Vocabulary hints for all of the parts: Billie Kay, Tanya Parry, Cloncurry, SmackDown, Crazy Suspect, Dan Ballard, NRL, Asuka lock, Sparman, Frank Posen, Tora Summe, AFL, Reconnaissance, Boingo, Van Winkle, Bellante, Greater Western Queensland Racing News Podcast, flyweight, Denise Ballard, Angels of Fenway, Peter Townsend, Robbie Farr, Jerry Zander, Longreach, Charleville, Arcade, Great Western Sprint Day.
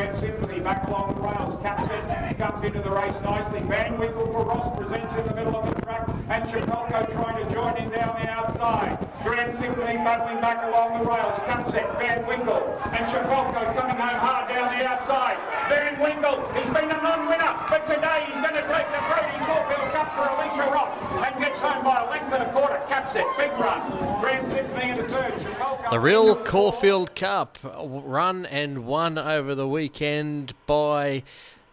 Red Symphony back along the rails, cuts it, he comes into the race nicely. Van Winkle for Ross presents in the middle of the track, and Chipoco trying to join him down the outside. Red Symphony battling back along the rails, cuts it, Van Winkle, and Chipoco coming home hard down the outside. Van Winkle, he's been a non-winner, but today he's going to take the Brady Caulfield Cup for Alicia Ross, and gets home by a length and a quarter, cuts it, big run. Red Symphony in the third, Chipoco. The real Caulfield Cup run and won over the weekend by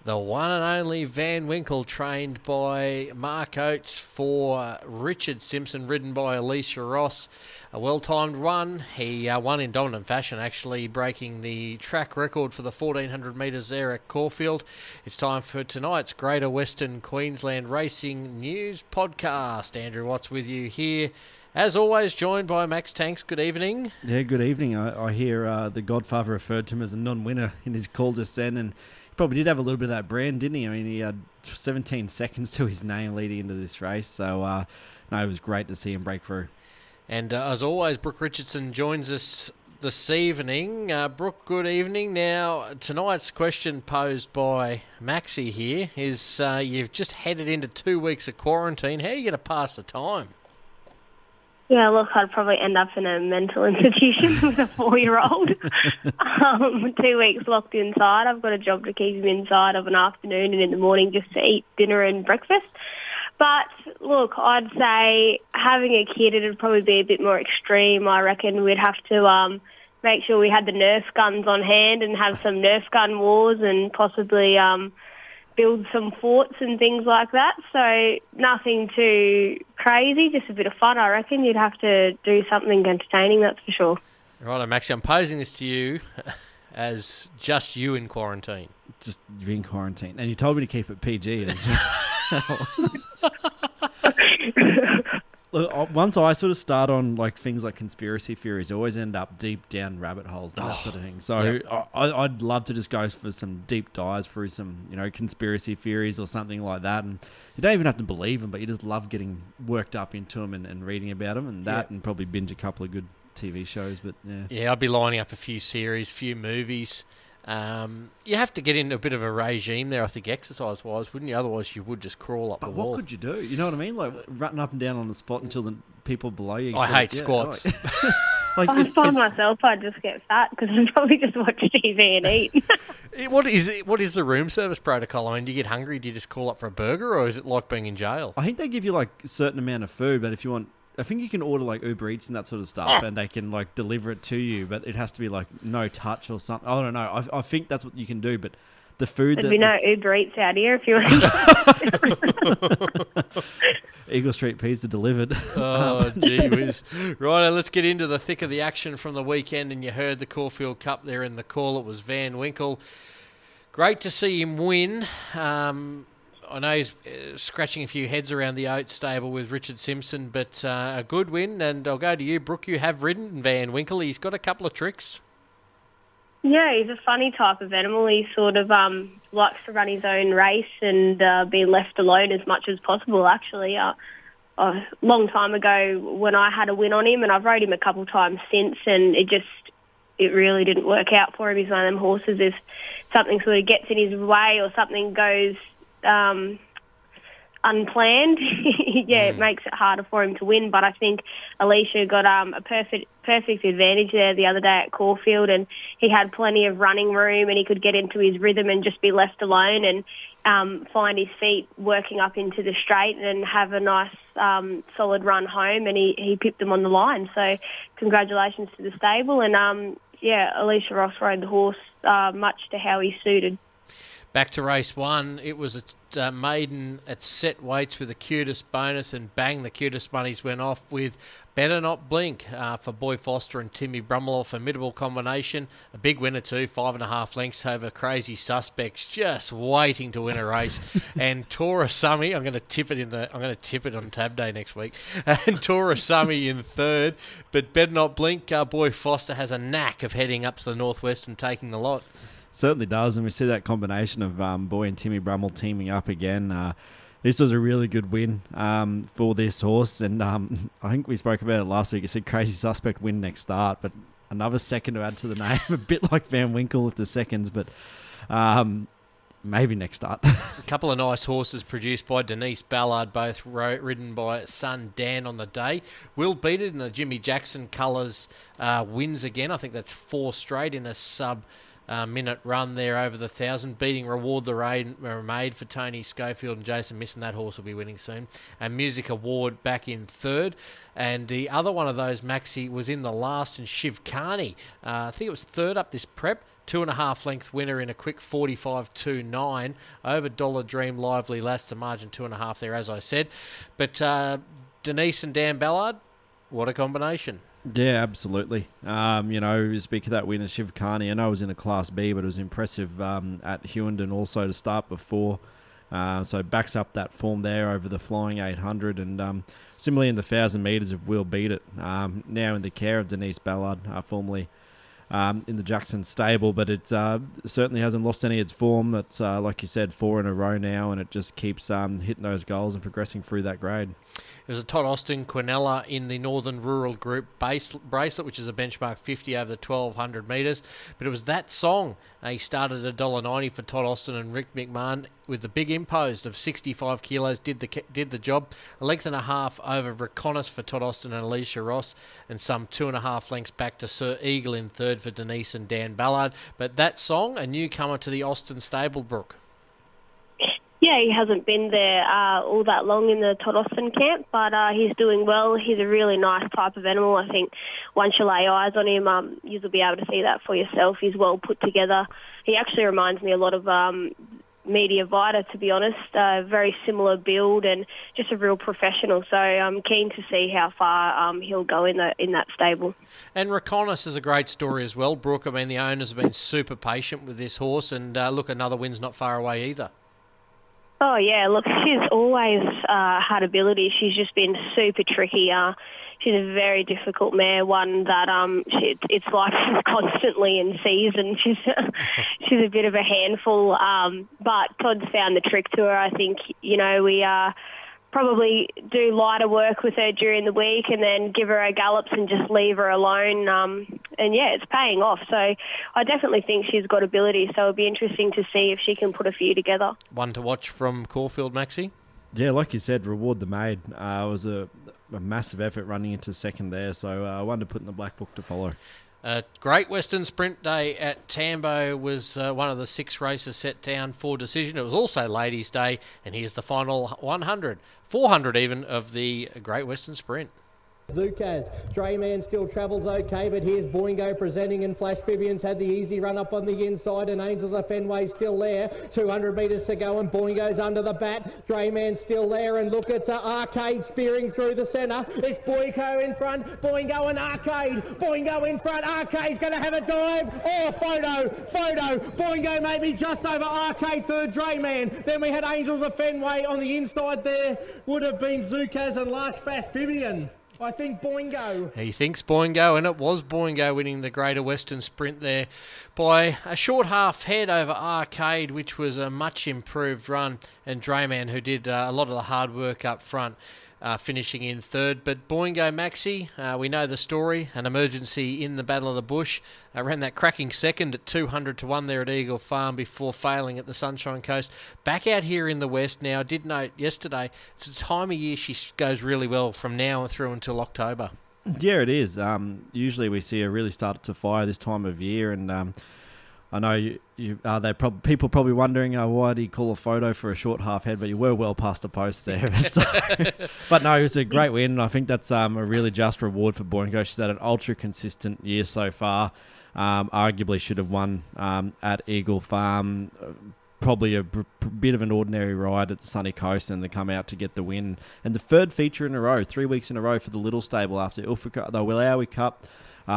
the one and only Van Winkle, trained by Mark Oates for Richard Simpson, ridden by Alicia Ross. A well-timed run. He won in dominant fashion, actually breaking the track record for the 1,400 metres there at Caulfield. It's time for tonight's Greater Western Queensland Racing News Podcast. Andrew Watts with you here, as always, joined by Max Tanks. Good evening. Yeah, good evening. I hear the Godfather referred to him as a non-winner in his call just then, and probably did have a little bit of that brand, didn't he? I mean, he had 17 seconds to his name leading into this race, so no, it was great to see him break through. And as always, Brooke Richardson joins us this evening. Brooke, good evening. Now, tonight's question posed by Maxie here is, you've just headed into 2 weeks of quarantine. How are you going to pass the time? Yeah, look, I'd probably end up in a mental institution with a 4-year-old. 2 weeks locked inside. I've got a job to keep him inside of an afternoon and in the morning just to eat dinner and breakfast. But, look, I'd say having a kid, it would probably be a bit more extreme. I reckon we'd have to make sure we had the Nerf guns on hand and have some Nerf gun wars and possibly build some forts and things like that. So nothing too crazy, just a bit of fun, I reckon. You'd have to do something entertaining, that's for sure. Right, Maxie, I'm posing this to you as just you in quarantine. Just you in quarantine. And you told me to keep it PG as well. Look, once I sort of start on like things like conspiracy theories, I always end up deep down rabbit holes and that sort of thing. So yeah. I'd love to just go for some deep dives through some, you know, conspiracy theories or something like that. And you don't even have to believe them, but you just love getting worked up into them and reading about them and that, yeah, and probably binge a couple of good TV shows. But yeah, yeah, I'd be lining up a few series, few movies. You have to get into a bit of a regime there, I think, exercise-wise, wouldn't you? Otherwise, you would just crawl up the wall. But what could you do? You know what I mean? Like, running up and down on the spot until the people below you... I hate squats. Like, I find myself, I just get fat because I probably just watch TV and eat. What is the room service protocol? I mean, do you get hungry? Do you just call up for a burger, or is it like being in jail? I think they give you, like, a certain amount of food, but if you want... I think you can order like Uber Eats and that sort of stuff, and they can like deliver it to you, but it has to be like no touch or something. I don't know. I think that's what you can do, but the food... There'd be no Uber Eats out here if you want. Eagle Street Pizza delivered. Oh, gee whiz. Right, let's get into the thick of the action from the weekend, and you heard the Caulfield Cup there in the call. It was Van Winkle. Great to see him win. I know he's scratching a few heads around the Oates stable with Richard Simpson, but a good win. And I'll go to you, Brooke. You have ridden Van Winkle. He's got a couple of tricks. Yeah, he's a funny type of animal. He sort of likes to run his own race and be left alone as much as possible, actually. A long time ago when I had a win on him, and I've rode him a couple of times since, and it really didn't work out for him. He's one of them horses, if something sort of gets in his way or something goes... unplanned, yeah, it makes it harder for him to win. But I think Alicia got a perfect advantage there the other day at Caulfield, and he had plenty of running room, and he could get into his rhythm and just be left alone and find his feet working up into the straight and have a nice solid run home, and he pipped them on the line. So congratulations to the stable, and yeah, Alicia Ross rode the horse much to how he suited. Back to race one, it was a maiden at set weights with the cutest bonus, and bang, the cutest monies went off with Better Not Blink for Boy Foster and Timmy Brummel. A formidable combination, a big winner too, 5.5 lengths over Crazy Suspects, just waiting to win a race. And Tora Summe, I'm going to tip it on Tab Day next week. And Tora Summe in third, but Better Not Blink. Boy Foster has a knack of heading up to the northwest and taking the lot. Certainly does, and we see that combination of Boy and Timmy Brummel teaming up again. This was a really good win for this horse, and I think we spoke about it last week. It said Crazy Suspect win next start, but another second to add to the name, a bit like Van Winkle with the seconds, but Maybe next start. A couple of nice horses produced by Denise Ballard, both ridden by son Dan on the day. Will beat it in the Jimmy Jackson colours, wins again. I think that's four straight in a sub-minute run there over the 1,000. Beating Reward the Mermaid for Tony Schofield and Jason Misson. That horse will be winning soon. And Music Award back in third. And the other one of those, Maxi, was in the last, and Shiv Khani. I think it was third up this prep. 2.5 length winner in a quick 45.29 over Dollar Dream Lively Lass, the margin 2.5 there, as I said. But Denise and Dan Ballard, what a combination. Yeah, absolutely. You know, speak of that winner, Shiv Khani. I know it was in a Class B, but it was impressive at Hewenden also to start before. So backs up that form there over the flying 800, and similarly in the 1,000 metres of Will Beat It. Now in the care of Denise Ballard, formerly... in the Jackson stable, but it certainly hasn't lost any of its form. That's, like you said, four in a row now, and it just keeps hitting those goals and progressing through that grade. It was a Todd Austin Quinella in the Northern Rural Group bracelet, which is a benchmark 50 over the 1,200 metres. But it was that song. He started at $1.90 for Todd Austin, and Rick McMahon, with the big imposed of 65 kilos, did the job. A length and a half over Reconnaissance for Todd Austin and Alicia Ross, and some 2.5 lengths back to Sir Eagle in third for Denise and Dan Ballard. But that song, a newcomer to the Austin stable, Brooke. Yeah, he hasn't been there all that long in the Todd Austin camp, but he's doing well. He's a really nice type of animal. I think once you lay eyes on him, you'll be able to see that for yourself. He's well put together. He actually reminds me a lot of... Media Vita, to be honest, very similar build and just a real professional. So I'm keen to see how far he'll go in that stable. And Reconnaissance is a great story as well, Brooke. I mean, the owners have been super patient with this horse, and look, another win's not far away either. Oh yeah, look, she's always had ability. She's just been super tricky. She's a very difficult mare, one that it's like she's constantly in season. She's a bit of a handful, but Todd's found the trick to her. I think, you know, we probably do lighter work with her during the week and then give her her gallops and just leave her alone. And yeah, it's paying off. So I definitely think she's got ability. So it'll be interesting to see if she can put a few together. One to watch from Caulfield, Maxie. Yeah, like you said, Reward the Maid. It was a massive effort running into second there, so one to put in the black book to follow. Great Western Sprint Day at Tambo was one of the six races set down for decision. It was also Ladies' Day, and here's the final 100, 400 even, of the Great Western Sprint. Zucaz, Drayman still travels okay, but here's Boingo presenting, and Flash Fibian's had the easy run up on the inside, and Angels of Fenway still there. 200 metres to go, and Boingo's under the bat. Drayman's still there, and look, it's Arcade spearing through the centre. It's Boingo in front, Boingo and Arcade. Boingo in front, Arcade's going to have a dive. Oh, photo. Boingo maybe just over Arcade, third Drayman. Then we had Angels of Fenway on the inside there. Would have been Zucaz and last Flash Fibian. I think Boingo. He thinks Boingo, and it was Boingo winning the Greater Western Sprint there by a short half head over Arcade, which was a much improved run, and Drayman, who did a lot of the hard work up front, finishing in third. But Boingo, Maxi, we know the story, an emergency in the Battle of the Bush. Ran that cracking second at 200 to 1 there at Eagle Farm before failing at the Sunshine Coast. Back out here in the West now. I did note yesterday, it's the time of year she goes really well from now through until October. Yeah, it is. Usually we see her really start to fire this time of year, and I know people probably wondering, why do you call a photo for a short half head? But you were well past the post there. But no, it was a great win, and I think that's a really just reward for Boingo. She's had an ultra consistent year so far. Arguably should have won at Eagle Farm. Probably a bit of an ordinary ride at the sunny coast, and they come out to get the win. And the third feature in a row, 3 weeks in a row for the Little Stable after the Willowy Cup.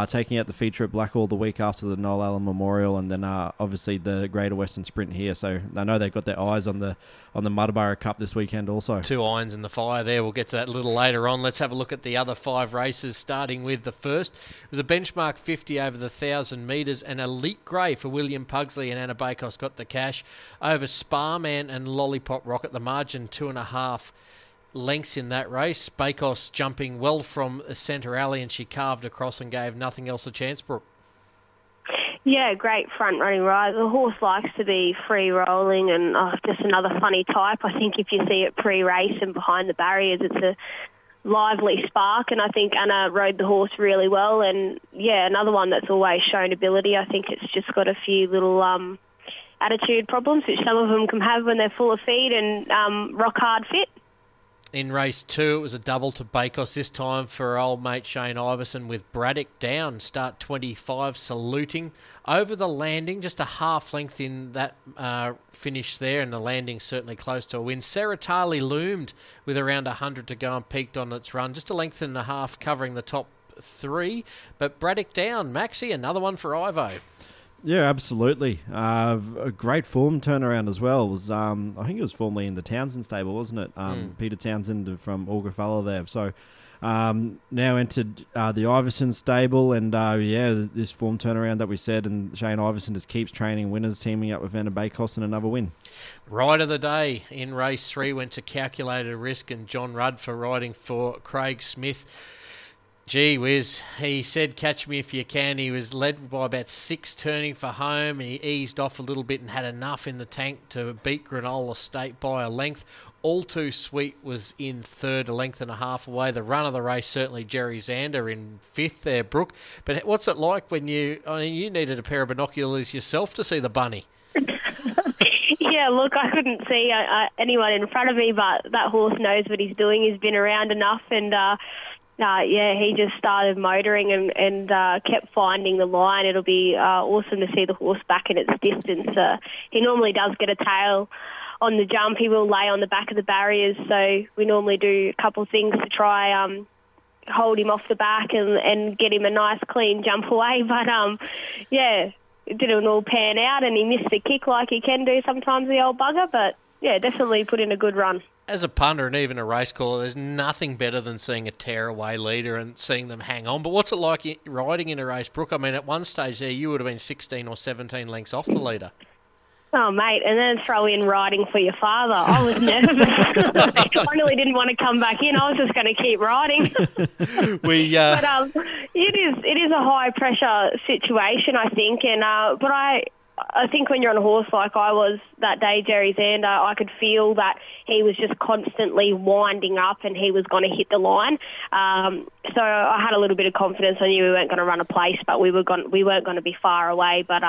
Taking out the feature at Blackall the week after the Noel Allen Memorial, and then obviously the Greater Western Sprint here. So I know they've got their eyes on the Muddabara Cup this weekend also. Two irons in the fire there. We'll get to that a little later on. Let's have a look at the other five races, starting with the first. It was a benchmark 50 over the 1,000 metres, and Elite Grey for William Pugsley, and Anna Bakos got the cash over Sparman and Lollipop Rocket. The margin 2.5 lengths in that race. Bakos jumping well from the centre alley, and she carved across and gave nothing else a chance, Brooke. Yeah, great front-running ride. The horse likes to be free-rolling and just another funny type. I think if you see it pre-race and behind the barriers, it's a lively spark, and I think Anna rode the horse really well. And, yeah, another one that's always shown ability. I think it's just got a few little attitude problems, which some of them can have when they're full of feed and rock-hard fit. In race two, it was a double to Bakos this time for old mate Shane Iverson with Braddock Down, start 25, saluting. Over the landing, just a half length in that finish there, and the landing certainly close to a win. Seratali loomed with around 100 to go and peaked on its run. Just a length and a half covering the top three, but Braddock Down, Maxie, another one for Ivo. Yeah, absolutely. A great form turnaround as well. Was I think it was formerly in the Townsend stable, wasn't it? Peter Townsend from Auguffala there. So now entered the Iverson stable, and this form turnaround that we said, and Shane Iverson just keeps training winners, teaming up with Anna Bakos and another win. Ride of the day in race three went to Calculated Risk and John Rudd for riding for Craig Smith. Gee whiz, he said, catch me if you can. He was led by about six turning for home. He eased off a little bit and had enough in the tank to beat Granola State by a length. All Too Sweet was in third, a length and a half away. The run of the race, certainly Jerry Zander in fifth there, Brooke. But what's it like when you needed a pair of binoculars yourself to see the bunny? Yeah, look, I couldn't see anyone in front of me, but that horse knows what he's doing. He's been around enough, and... he just started motoring and kept finding the line. It'll be awesome to see the horse back in its distance. He normally does get a tail on the jump. He will lay on the back of the barriers, so we normally do a couple of things to try hold him off the back and get him a nice clean jump away. But, it didn't all pan out, and he missed the kick like he can do sometimes, the old bugger, but... yeah, definitely put in a good run. As a punter and even a race caller, there's nothing better than seeing a tearaway leader and seeing them hang on. But what's it like riding in a race, Brooke? I mean, at one stage there, you would have been 16 or 17 lengths off the leader. Oh, mate, and then throw in riding for your father. I was nervous. I really didn't want to come back in. I was just going to keep riding. It is a high-pressure situation, I think, and I think when you're on a horse like I was that day, Jerry Zander, I could feel that he was just constantly winding up and he was going to hit the line. So I had a little bit of confidence. I knew we weren't going to run a place, but we weren't going to be far away. But,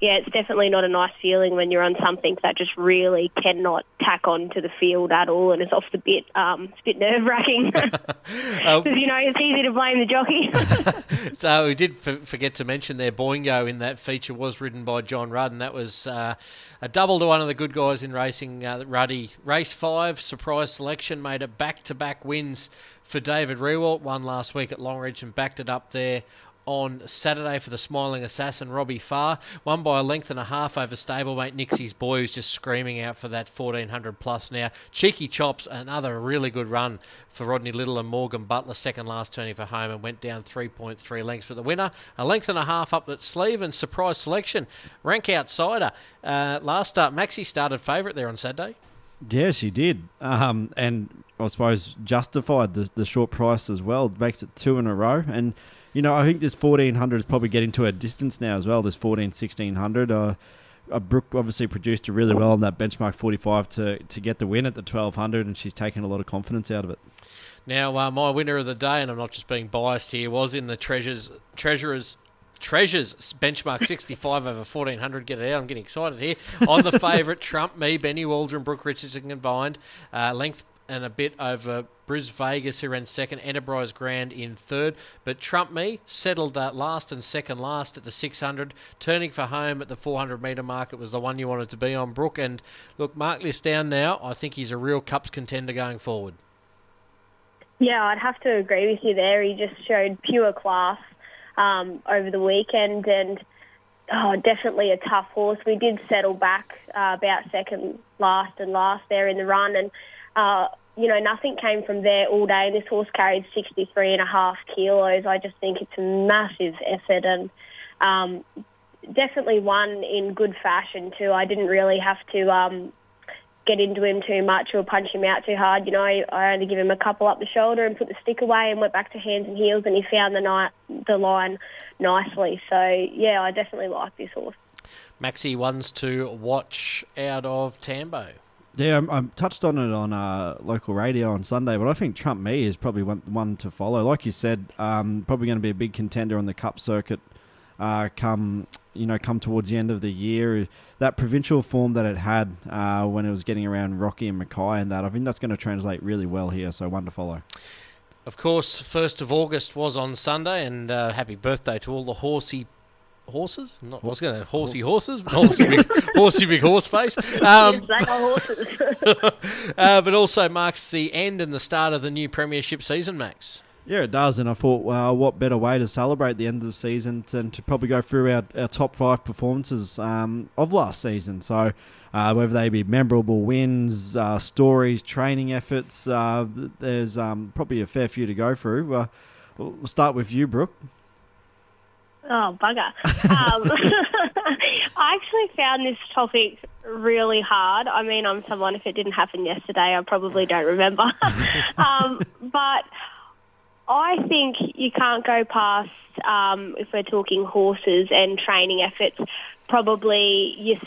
it's definitely not a nice feeling when you're on something that just really cannot tack on to the field at all and is off the bit. It's a bit nerve-wracking because, it's easy to blame the jockey. So we did forget to mention there, Boingo in that feature was ridden by John Rudd, and that was a double to one of the good guys in racing, Ruddy. Race 5, surprise selection, made it back-to-back wins for David Rewalt. Won last week at Longreach and backed it up there on Saturday for the Smiling Assassin, Robbie Farr. Won by a length and a half over stablemate Nixie's Boy, who's just screaming out for that 1,400-plus now. Cheeky Chops, another really good run for Rodney Little and Morgan Butler, second last turning for home, and went down 3.3 lengths. But the winner, a length and a half up that sleeve, and surprise selection, rank outsider. Last start, Maxie started favourite there on Saturday. Yeah, she did. And I suppose justified the short price as well. Makes it two in a row. And, I think this 1,400 is probably getting to a distance now as well, this 1,600. Brooke obviously produced her really well on that benchmark 45 to get the win at the 1,200, and she's taken a lot of confidence out of it. Now, my winner of the day, and I'm not just being biased here, was in the Treasures benchmark 65 over 1,400. Get it out. I'm getting excited here. On the favourite, Trump Me, Benny Waldron, Brooke Richardson combined. Length and a bit over Bris Vegas, who ran second, Enterprise Grand in third. But Trump Me settled last and second last at the 600. Turning for home at the 400-metre mark, it was the one you wanted to be on, Brooke. And, look, mark this down now. I think he's a real Cups contender going forward. Yeah, I'd have to agree with you there. He just showed pure class over the weekend, and definitely a tough horse. We did settle back about second last and last there in the run, and nothing came from there all day. This horse carried 63.5 kilos. I just think it's a massive effort, and definitely won in good fashion too. I didn't really have to get into him too much or punch him out too hard. You know, I only give him a couple up the shoulder and put the stick away and went back to hands and heels, and he found the line nicely. So, yeah, I definitely like this horse. Maxi, ones to watch out of Tambo. Yeah, I touched on it on local radio on Sunday, but I think Trump Me is probably one to follow. Like you said, probably going to be a big contender on the Cup circuit come towards the end of the year. That provincial form that it had when it was getting around Rocky and Mackay and that, I think that's going to translate really well here, so one to follow. Of course, 1st of August was on Sunday, and happy birthday to all the horses? Not, I was going to horsey big horse face. But also marks the end and the start of the new premiership season, Max. Yeah, it does, and I thought, well, what better way to celebrate the end of the season than to probably go through our top 5 performances of last season. So whether they be memorable wins, stories, training efforts, there's probably a fair few to go through. We'll start with you, Brooke. Oh, bugger. I actually found this topic really hard. I mean, I'm someone, if it didn't happen yesterday, I probably don't remember. But I think you can't go past, if we're talking horses and training efforts, probably your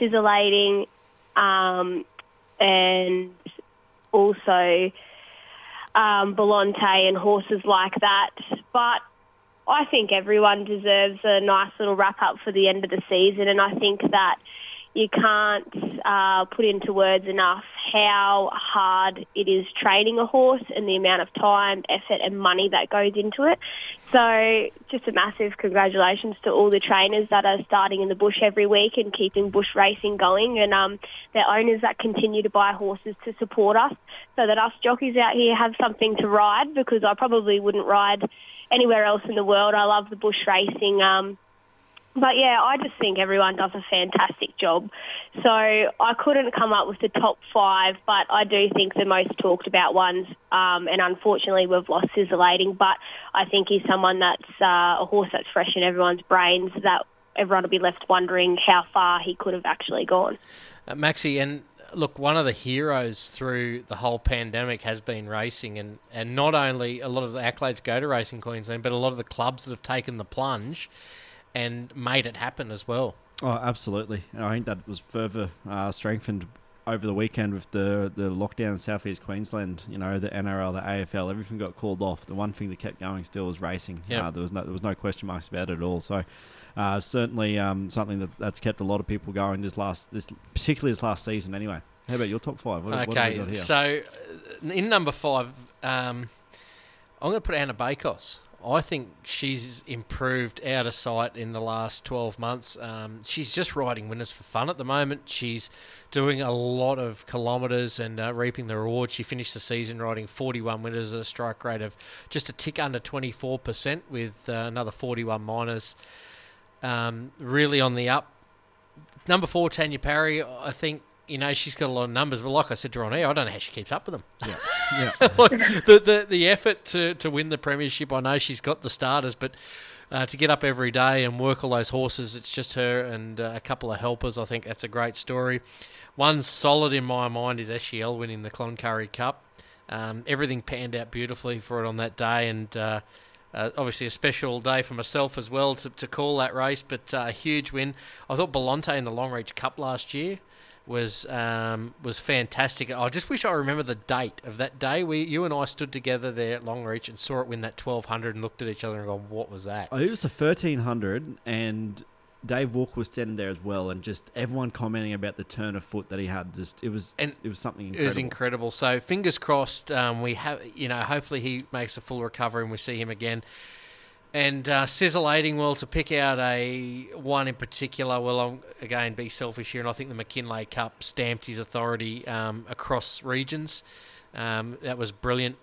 Scintillating and also Bellante and horses like that. But I think everyone deserves a nice little wrap-up for the end of the season, and I think that you can't put into words enough how hard it is training a horse and the amount of time, effort and money that goes into it. So just a massive congratulations to all the trainers that are starting in the bush every week and keeping bush racing going, and their owners that continue to buy horses to support us so that us jockeys out here have something to ride, because I probably wouldn't ride anywhere else in the world. I love the bush racing. But, yeah, I just think everyone does a fantastic job. So I couldn't come up with the top 5, but I do think the most talked about ones, and unfortunately we've lost Scintillating, but I think he's someone that's a horse that's fresh in everyone's brains, that everyone will be left wondering how far he could have actually gone. Maxie, and look, one of the heroes through the whole pandemic has been racing, and not only a lot of the accolades go to Racing Queensland, but a lot of the clubs that have taken the plunge and made it happen as well. Oh, absolutely. And I think that was further strengthened over the weekend with the lockdown in South East Queensland. You know, the NRL, the AFL, everything got called off. The one thing that kept going still was racing. Yep. There was no question marks about it at all. So certainly something that's kept a lot of people going particularly this last season anyway. How about your top 5? What have we got here? So in number 5, I'm going to put Anna Bakos. I think she's improved out of sight in the last 12 months. She's just riding winners for fun at the moment. She's doing a lot of kilometres and reaping the reward. She finished the season riding 41 winners at a strike rate of just a tick under 24% with another 41 minors. Really on the up. Number 4, Tanya Parry, I think. You know, she's got a lot of numbers, but like I said to her on air, I don't know how she keeps up with them. Yeah. Like the effort to win the premiership, I know she's got the starters, but to get up every day and work all those horses, it's just her and a couple of helpers. I think that's a great story. One solid in my mind is Ashiel winning the Cloncurry Cup. Everything panned out beautifully for it on that day, and obviously a special day for myself as well to call that race, but a huge win. I thought Bellante in the Longreach Cup last year was fantastic. I just wish I remember the date of that day. You and I stood together there at Longreach and saw it win that 1,200 and looked at each other and gone, what was that? Oh, it was a 1,300 and Dave Walker was standing there as well, and just everyone commenting about the turn of foot that he had. It was something incredible. It was incredible. So fingers crossed, we have, you know, hopefully he makes a full recovery and we see him again. And Scintillating, well, to pick out one in particular, well, I'll again be selfish here, and I think the McKinlay Cup stamped his authority across regions. That was brilliant.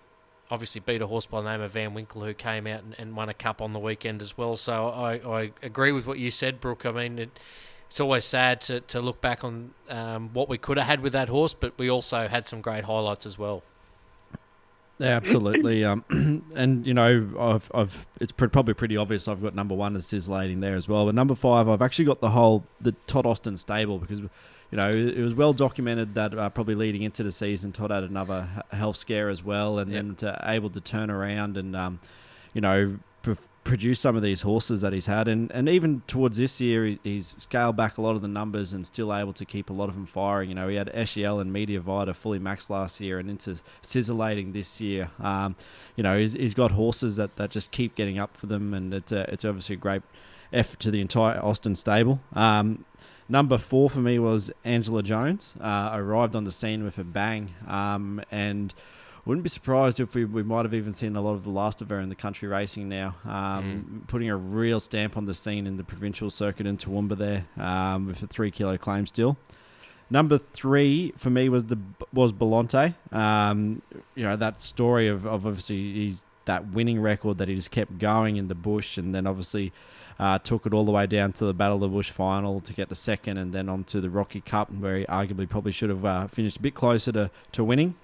Obviously beat a horse by the name of Van Winkle, who came out and won a cup on the weekend as well. So I agree with what you said, Brooke. I mean, it's always sad to look back on what we could have had with that horse, but we also had some great highlights as well. Absolutely. And, you know, it's probably pretty obvious I've got number one as Sizzlade in there as well. But number five, I've actually got the Todd Austin stable because, you know, it was well documented that probably leading into the season, Todd had another health scare as well. And then able to turn around and, you know, produce some of these horses that he's had, and even towards this year he's scaled back a lot of the numbers and still able to keep a lot of them firing. You know, he had Eshiel and Media Vita fully maxed last year and into Sizzlating this year. You know, he's got horses that just keep getting up for them, and it's obviously a great effort to the entire Austin stable. Number four for me was Angela Jones. Arrived on the scene with a bang, and wouldn't be surprised if we might have even seen a lot of the last of her in the country racing now, putting a real stamp on the scene in the provincial circuit in Toowoomba there, with a 3 kilo claim still. Number three for me was Belonte. You know, that story of obviously he's that winning record that he just kept going in the bush, and then obviously took it all the way down to the Battle of the Bush final to get the second, and then on to the Rocky Cup, where he arguably probably should have finished a bit closer to winning.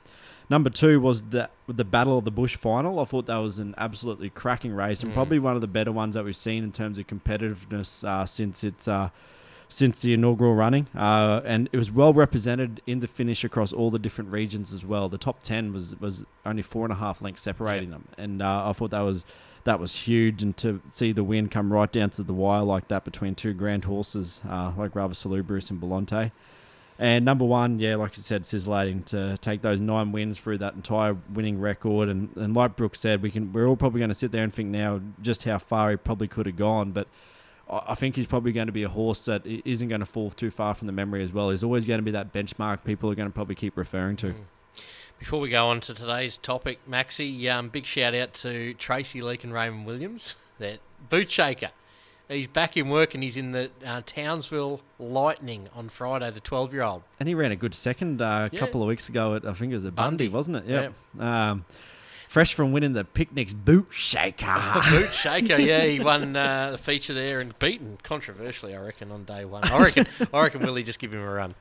Number two was the Battle of the Bush final. I thought that was an absolutely cracking race, and probably one of the better ones that we've seen in terms of competitiveness since the inaugural running. And it was well represented in the finish across all the different regions as well. The top 10 was only 4.5 lengths separating them, and I thought that was huge. And to see the win come right down to the wire like that between two grand horses like Rather Salubrious and Belonte. And number one, like I said, Sizzlating to take those 9 wins through that entire winning record. And like Brooke said, we're all probably going to sit there and think now just how far he probably could have gone. But I think he's probably going to be a horse that isn't going to fall too far from the memory as well. He's always going to be that benchmark people are going to probably keep referring to. Before we go on to today's topic, Maxie, big shout out to Tracy Leake and Raymond Williams, that boot shaker. He's back in work, and he's in the Townsville Lightning on Friday, the 12-year-old. And he ran a good second a couple of weeks ago at, I think it was at Bundy, wasn't it? Yep. Fresh from winning the Picnics Boot Shaker. Boot Shaker, yeah. He won the feature there and beaten, controversially, I reckon, on day one. I reckon Willie just give him a run.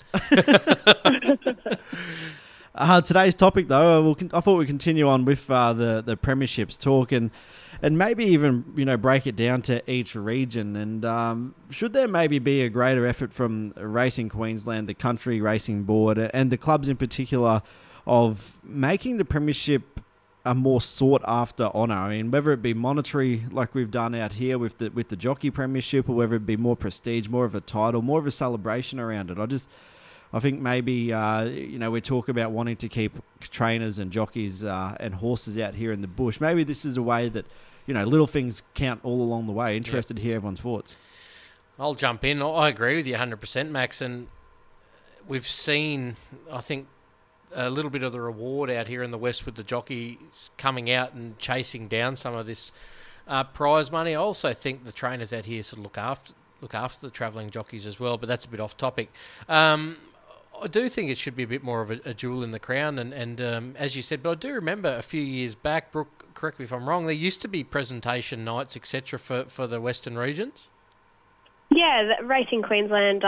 Today's topic, though, I thought we'd continue on with the premierships talk, and maybe even, you know, break it down to each region. And should there maybe be a greater effort from Racing Queensland, the Country Racing Board, and the clubs in particular, of making the premiership a more sought-after honour? I mean, whether it be monetary, like we've done out here with the Jockey Premiership, or whether it be more prestige, more of a title, more of a celebration around it. I think maybe, you know, we talk about wanting to keep trainers and jockeys and horses out here in the bush. Maybe this is a way that, you know, little things count all along the way. Interested to hear everyone's thoughts. I'll jump in. I agree with you 100%, Max. And we've seen, I think, a little bit of the reward out here in the West with the jockeys coming out and chasing down some of this prize money. I also think the trainers out here sort of look after the travelling jockeys as well, but that's a bit off topic. I do think it should be a bit more of a jewel in the crown, and as you said, but I do remember a few years back, Brooke, correct me if I'm wrong, there used to be presentation nights, etc., for the Western regions. Yeah, Racing Queensland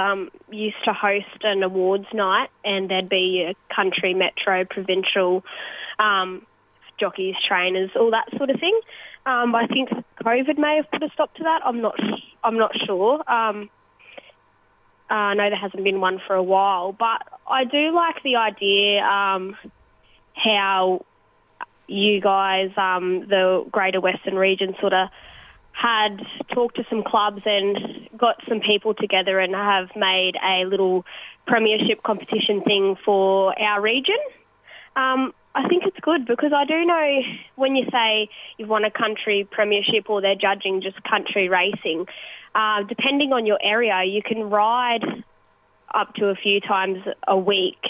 used to host an awards night, and there'd be a country, metro, provincial, jockeys, trainers, all that sort of thing. I think COVID may have put a stop to that. I'm not sure. I know there hasn't been one for a while, but I do like the idea how you guys, the Greater Western region, sort of had talked to some clubs and got some people together and have made a little premiership competition thing for our region. I think it's good because I do know when you say you've won a country premiership or they're judging just country racing, depending on your area, you can ride up to a few times a week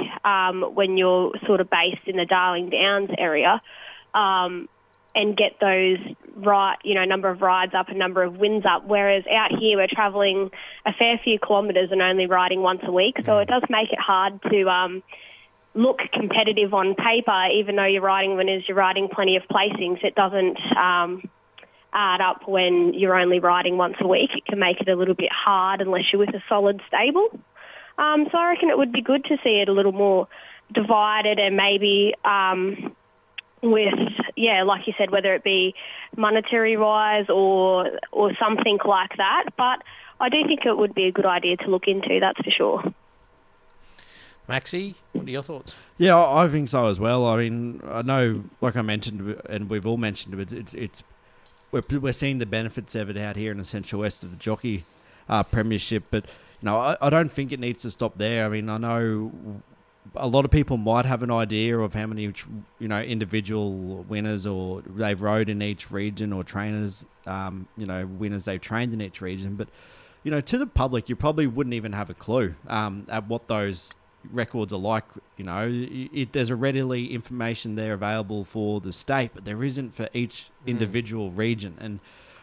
when you're sort of based in the Darling Downs area, and get those number of rides up, a number of wins up. Whereas out here, we're travelling a fair few kilometres and only riding once a week, so it does make it hard to look competitive on paper, even though you're riding winners, you're riding plenty of placings. It doesn't add up when you're only riding once a week. It can make it a little bit hard unless you're with a solid stable. So I reckon it would be good to see it a little more divided and maybe with, yeah, like you said, whether it be monetary-wise or something like that. But I do think it would be a good idea to look into, that's for sure. Maxie, what are your thoughts? Yeah, I think so as well. I mean, I know, like I mentioned, and we've all mentioned, we're seeing the benefits of it out here in the Central West of the Jockey Premiership, but you know, I don't think it needs to stop there. I mean, I know a lot of people might have an idea of how many, you know, individual winners or they've rode in each region, or trainers, you know, winners they've trained in each region. But, you know, to the public, you probably wouldn't even have a clue at what those records are like. You know, there's a readily information there available for the state, but there isn't for each individual region. And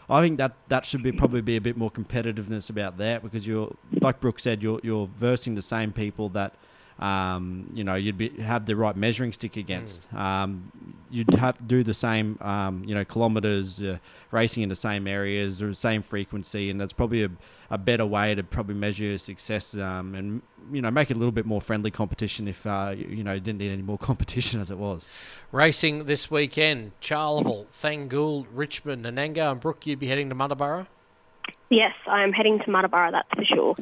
I think that should probably be a bit more competitiveness about that, because you're, like Brooke said, you're versing the same people that, you know, you'd have the right measuring stick against. You'd have to do the same, you know, kilometres, racing in the same areas or the same frequency, and that's probably a better way to probably measure success, and, you know, make it a little bit more friendly competition if, you know, didn't need any more competition as it was. Racing this weekend, Charleville, Thangould, Richmond, Ananga, and Brooke, you'd be heading to Muddabara? Yes, I am heading to Muddabara, that's for sure.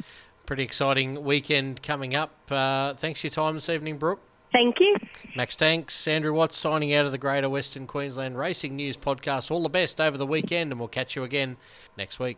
Pretty exciting weekend coming up. Thanks for your time this evening, Brooke. Thank you. Max Tanks, Andrew Watts signing out of the Greater Western Queensland Racing News Podcast. All the best over the weekend, and we'll catch you again next week.